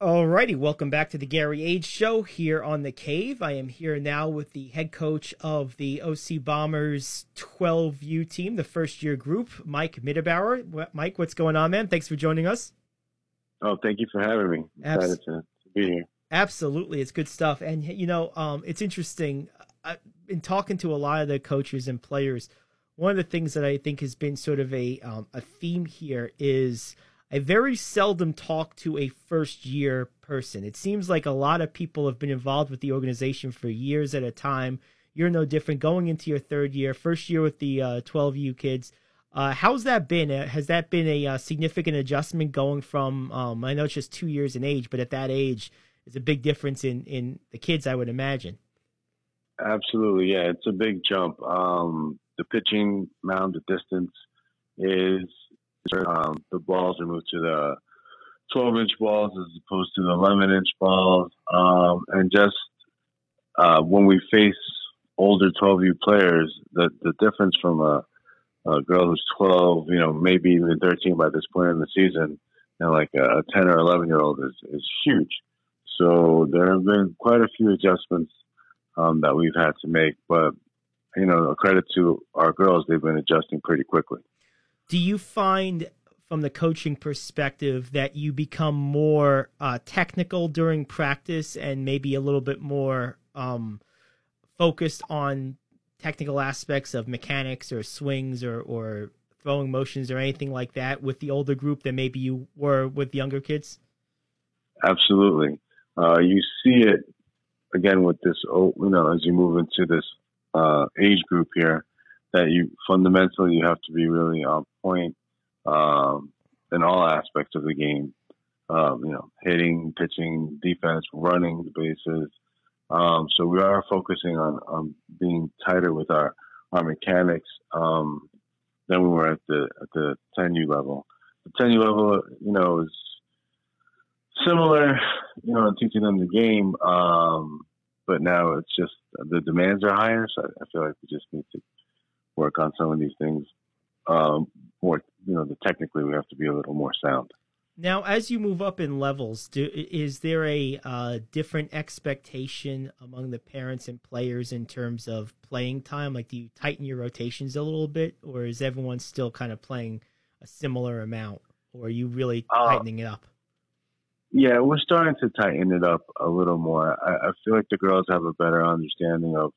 Alrighty, welcome back to the Gary Age Show here on The Cave. I am here now with the head coach of the OC Bombers 12U team, the first-year group, Mike Mitterbauer. Mike, what's going on, man? Thanks for joining us. Oh, thank you for having me. Excited to be here. Absolutely, it's good stuff. And, you know, it's interesting. I've been talking to a lot of the coaches and players. One of the things that I think has been sort of a theme here is I very seldom talk to a first-year person. It seems like a lot of people have been involved with the organization for years at a time. You're no different going into your third year, first year with the 12U kids. How's that been? Has that been a significant adjustment going from, I know it's just 2 years in age, but at that age, it's a big difference in the kids, I would imagine. Absolutely, yeah. It's a big jump. The pitching mound, the distance is the balls are moved to the 12-inch balls as opposed to the 11-inch balls. And just when we face older 12U players, the difference from a girl who's 12, you know, maybe even 13 by this point in the season, and like a 10 or 11-year-old is huge. So there have been quite a few adjustments that we've had to make. But, you know, a credit to our girls, they've been adjusting pretty quickly. Do you find, from the coaching perspective, that you become more technical during practice and maybe a little bit more focused on technical aspects of mechanics or swings or throwing motions or anything like that with the older group than maybe you were with younger kids? Absolutely. You see it, again, with this, you know, as you move into this age group here, that you fundamentally you have to be really on point in all aspects of the game. You know, hitting, pitching, defense, running the bases. So we are focusing on being tighter with our mechanics than we were at the 10U level. The 10U level, you know, is similar, you know, in teaching them the game, but now it's just the demands are higher. So I feel like we just need to work on some of these things more, you know, technically we have to be a little more sound. Now, as you move up in levels, is there a different expectation among the parents and players in terms of playing time? Like, do you tighten your rotations a little bit, or is everyone still kind of playing a similar amount, or are you really tightening it up? Yeah, we're starting to tighten it up a little more. I feel like the girls have a better understanding of,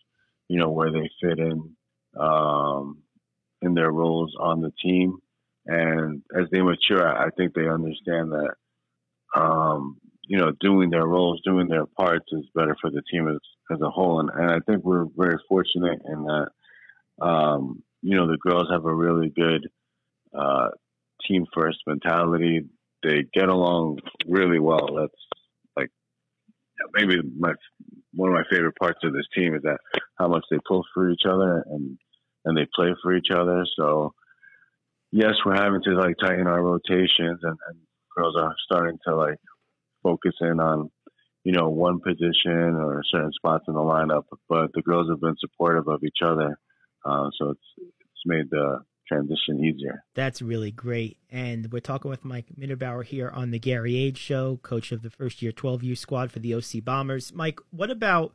you know, where they fit in their roles on the team, and as they mature, I think they understand that you know, doing their roles, doing their parts is better for the team as a whole, and I think we're very fortunate in that you know, the girls have a really good team first mentality. They get along really well. That's like maybe one of my favorite parts of this team is that how much they pull for each other and they play for each other. So yes, we're having to like tighten our rotations, and girls are starting to like focus in on, you know, one position or certain spots in the lineup, but the girls have been supportive of each other. So it's made the transition easier. That's really great. And we're talking with Mike Mitterbauer here on the Gary Age Show, coach of the first year 12U squad for the OC Bombers. Mike, what about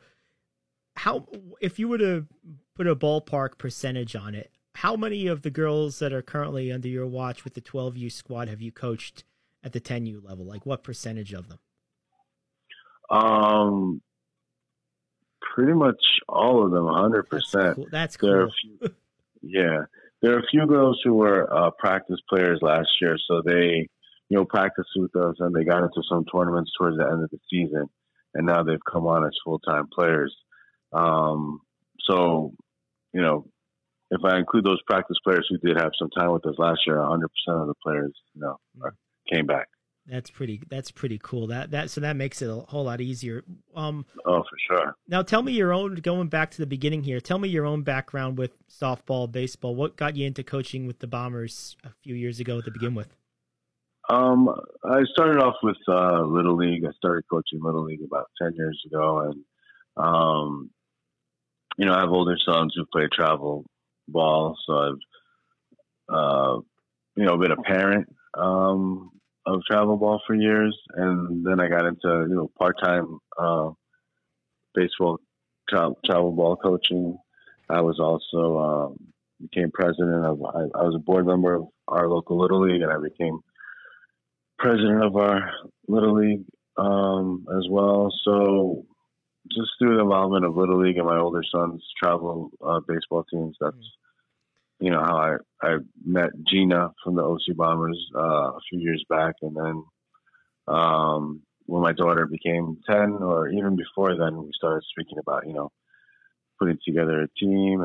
if you were to put a ballpark percentage on it, how many of the girls that are currently under your watch with the 12U squad have you coached at the 10U level? Like, what percentage of them? Pretty much all of them, 100%. That's cool. There are a few girls who were practice players last year, so they, you know, practiced with us and they got into some tournaments towards the end of the season, and now they've come on as full-time players. So, you know, if I include those practice players who did have some time with us last year, 100% of the players, you know, came back. That's pretty cool. So that makes it a whole lot easier. Oh, for sure. Now tell me going back to the beginning here, tell me your own background with softball, baseball. What got you into coaching with the Bombers a few years ago to begin with? I started off with Little League. I started coaching Little League about 10 years ago, and you know, I have older sons who play travel ball, so I've, you know, been a parent of travel ball for years, and then I got into part-time baseball travel ball coaching. I was also became president of. I was a board member of our local Little League, and I became president of our Little League as well. So just through the involvement of Little League and my older son's travel baseball teams, that's how I met Gina from the OC Bombers a few years back. And then when my daughter became 10, or even before then, we started speaking about, putting together a team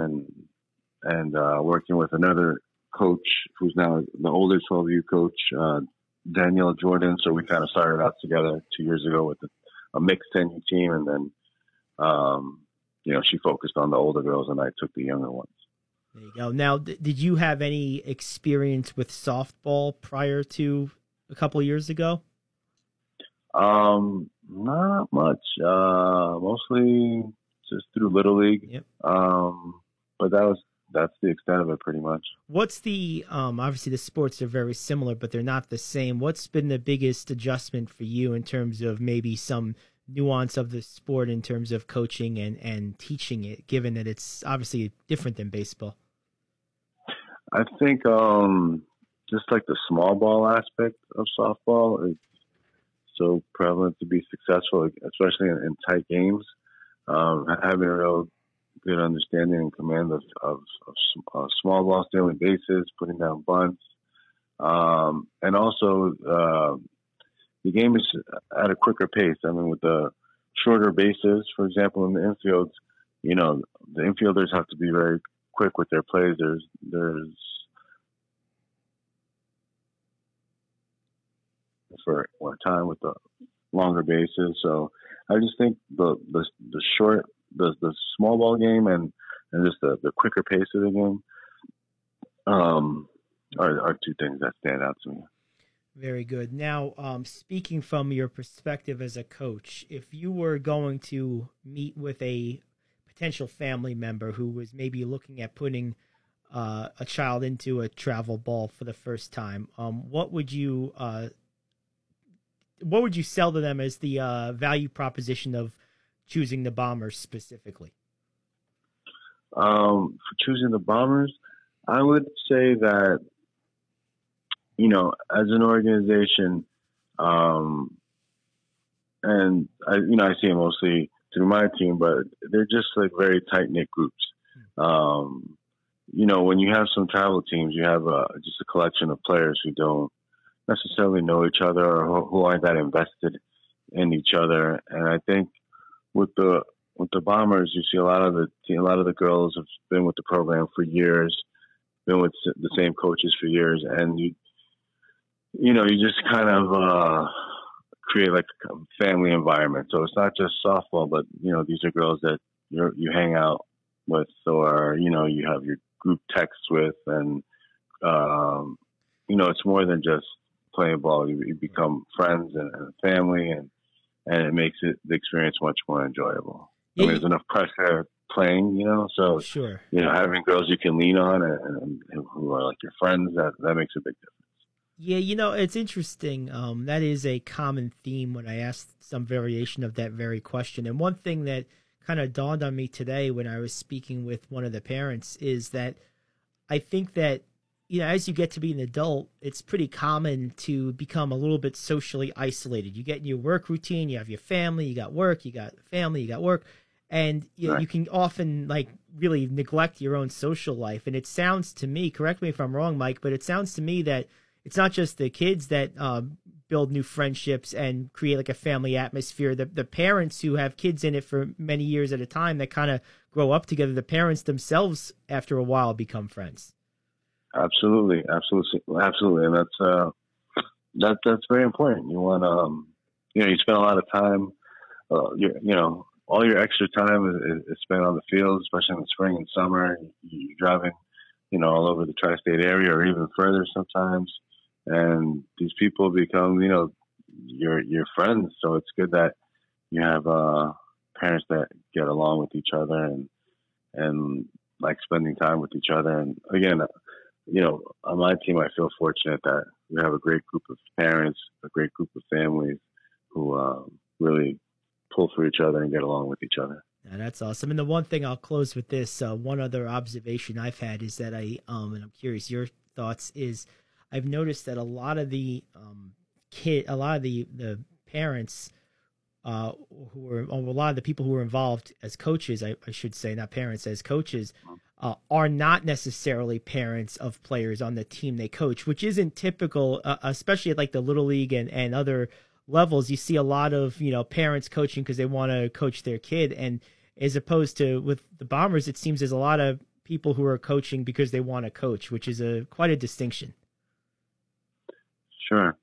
and working with another coach who's now the older 12U coach, Daniel Jordan. So we kind of started out together 2 years ago with a mixed 10U team. And then, she focused on the older girls and I took the younger ones. There you go. Now, did you have any experience with softball prior to a couple of years ago? Not much. Mostly just through Little League. Yep. But that's the extent of it, pretty much. What's the obviously the sports are very similar, but they're not the same. What's been the biggest adjustment for you in terms of maybe some nuance of the sport in terms of coaching and teaching it, given that it's obviously different than baseball? I think just like the small ball aspect of softball is so prevalent to be successful, especially in tight games. Having a real good understanding and command of small ball, stealing bases, putting down bunts, and also the game is at a quicker pace. I mean, with the shorter bases, for example, in the infields, the infielders have to be very quick with their plays. There's for more time with the longer bases. So I just think the short, the small ball game and just the quicker pace of the game are two things that stand out to me. Very good. Now, speaking from your perspective as a coach, if you were going to meet with a potential family member who was maybe looking at putting a child into a travel ball for the first time, what would you sell to them as the value proposition of choosing the Bombers specifically? For choosing the Bombers, I would say that, as an organization, and I see it mostly through my team, but they're just like very tight knit groups. When you have some travel teams, you have just a collection of players who don't necessarily know each other or who aren't that invested in each other. And I think with the Bombers, you see a lot of the girls have been with the program for years, been with the same coaches for years, and you just kind of create like a family environment. So it's not just softball, but, these are girls that you hang out with, or, you have your group texts with. And, it's more than just playing ball. You become friends and family, and it makes the experience much more enjoyable. Yeah. I mean, there's enough pressure playing, so, sure. Having girls you can lean on and who are like your friends, that makes a big difference. Yeah, it's interesting. That is a common theme when I asked some variation of that very question. And one thing that kind of dawned on me today when I was speaking with one of the parents is that I think that, as you get to be an adult, it's pretty common to become a little bit socially isolated. You get in your work routine, you have your family, you got work, you got family, you got work. And you can often really neglect your own social life. And it sounds to me, correct me if I'm wrong, Mike, but it sounds to me that it's not just the kids that build new friendships and create a family atmosphere. The parents who have kids in it for many years at a time that kind of grow up together, the parents themselves after a while become friends. Absolutely. And that's very important. You want you spend a lot of time, all your extra time is spent on the field, especially in the spring and summer. You're driving, all over the tri-state area or even further sometimes. And these people become, your friends. So it's good that you have parents that get along with each other and like spending time with each other. And again, on my team, I feel fortunate that we have a great group of parents, a great group of families who really pull for each other and get along with each other. Now, that's awesome. And the one thing I'll close with this, one other observation I've had is that and I'm curious your thoughts, is I've noticed that a lot of the parents who were, a lot of the people who were involved as coaches, I should say, not parents, as coaches, are not necessarily parents of players on the team they coach, which isn't typical, especially at like the Little League and other levels. You see a lot of, you know, parents coaching because they want to coach their kid. And as opposed to with the Bombers, it seems there's a lot of people who are coaching because they want to coach, which is quite a distinction. Sure.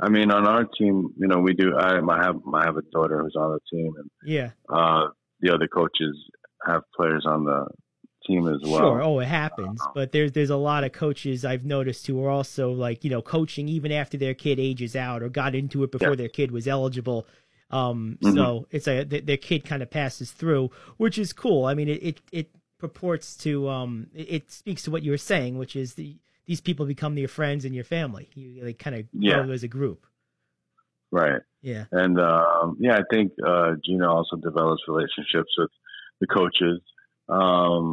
I mean, on our team, you know, we do. I have a daughter who's on the team, and the other coaches have players on the team as well. Sure, it happens, but there's a lot of coaches I've noticed who are also like, you know, coaching even after their kid ages out or got into it before their kid was eligible. So it's like their kid kind of passes through, which is cool. I mean, it purports to it speaks to what you were saying, which is these people become your friends and your family. They kind of grow as a group. Right. Yeah. And, I think Gina also develops relationships with the coaches so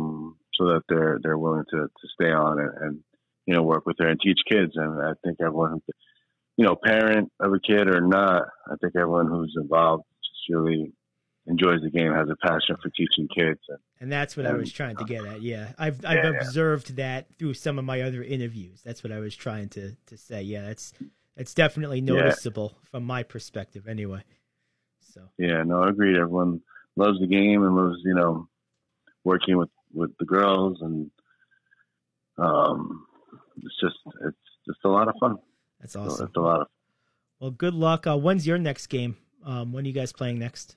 that they're willing to stay on and, you know, work with her and teach kids. And I think everyone, you know, parent of a kid or not, I think everyone who's involved just really enjoys the game, has a passion for teaching kids. And that's what I was trying to get at. Yeah. I've observed that through some of my other interviews. That's what I was trying to say. Yeah. That's definitely noticeable from my perspective anyway. So, yeah, no, I agree. Everyone loves the game and loves, you know, working with the girls, and it's just a lot of fun. That's awesome. It's a lot of fun. Well, good luck. When's your next game? When are you guys playing next?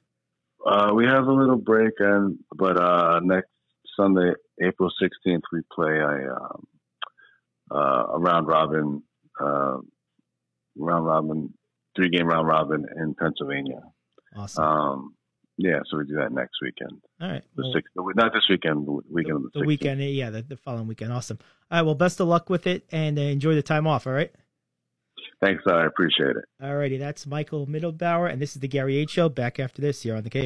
We have a little break, but next Sunday, April 16th, we play a round robin, 3-game round robin in Pennsylvania. Awesome. So we do that next weekend. All right. The 6th, not this weekend, but weekend of the 16th. The weekend, yeah, the following weekend. Awesome. All right, well, best of luck with it, and enjoy the time off, all right? Thanks, I appreciate it. All righty, that's Michael Mitterbauer, and this is the Gary H. Show. Back after this here on the Cave.